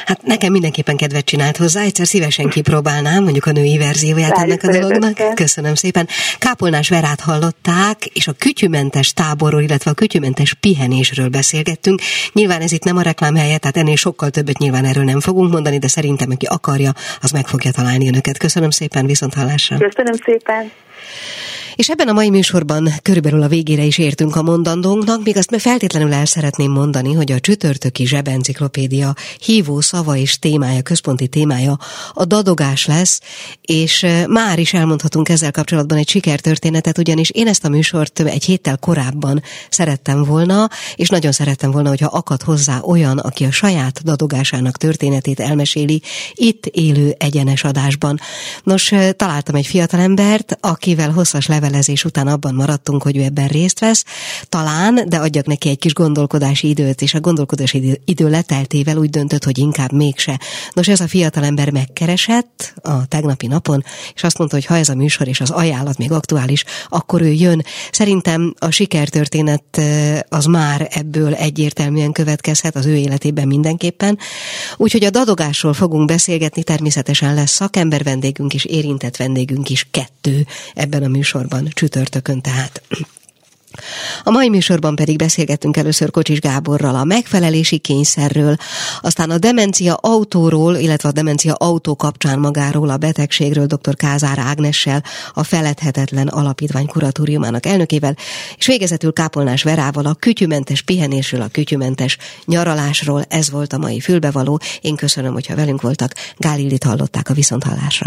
Hát nekem mindenképpen kedvet csinált hozzá, egyszer szívesen kipróbálnám mondjuk a női verzióját ennek a dolognak. Köszönöm szépen. Kápolnás Verát hallották, és a kütyümentes táborról, illetve a kütyümentes pihenésről beszélgettünk. Nyilván ez itt nem a reklámhelye, tehát ennél sokkal többet nyilván erről nem fogunk mondani, de szerintem aki akarja, az meg fogja találni önöket. Köszönöm szépen, viszonthallásra. Köszönöm szépen. És ebben a mai műsorban körülbelül a végére is értünk a mondandónknak, még azt feltétlenül el szeretném mondani, hogy a csütörtöki zsebenciklopédia hívó szava és témája, központi témája a dadogás lesz, és már is elmondhatunk ezzel kapcsolatban egy sikertörténetet, ugyanis én ezt a műsort egy héttel korábban szerettem volna, és nagyon szerettem volna, hogyha akad hozzá olyan, aki a saját dadogásának történetét elmeséli itt élő egyenes adásban. Nos, találtam egy fiatalembert, akivel hosszas levelezés után abban maradtunk, hogy ő ebben részt vesz, talán, de adjak neki egy kis gondolkodási időt, és a gondolkodási idő, idő leteltével úgy döntött, hogy inkább mégse. Nos, ez a fiatalember megkeresett a tegnapi napon, és azt mondta, hogy ha ez a műsor és az ajánlat még aktuális, akkor ő jön. Szerintem a sikertörténet az már ebből egyértelműen következhet, az ő életében mindenképpen. Úgyhogy a dadogásról fogunk beszélgetni, természetesen lesz szakember vendégünk és érintett vendégünk is, kettő ebben a műsorban, csütörtökön tehát. A mai műsorban pedig beszélgettünk először Kocsis Gáborral a megfelelési kényszerről, aztán a demencia autóról, illetve a demencia autó kapcsán magáról, a betegségről doktor Kázár Ágnessel, a Feledhetetlen Alapítvány kuratóriumának elnökével, és végezetül Kápolnás Verával a kütyümentes pihenésről, a kütyümentes nyaralásról. Ez volt a mai fülbevaló. Én köszönöm, hogyha velünk voltak. Gálilit hallották, a viszonthallásra.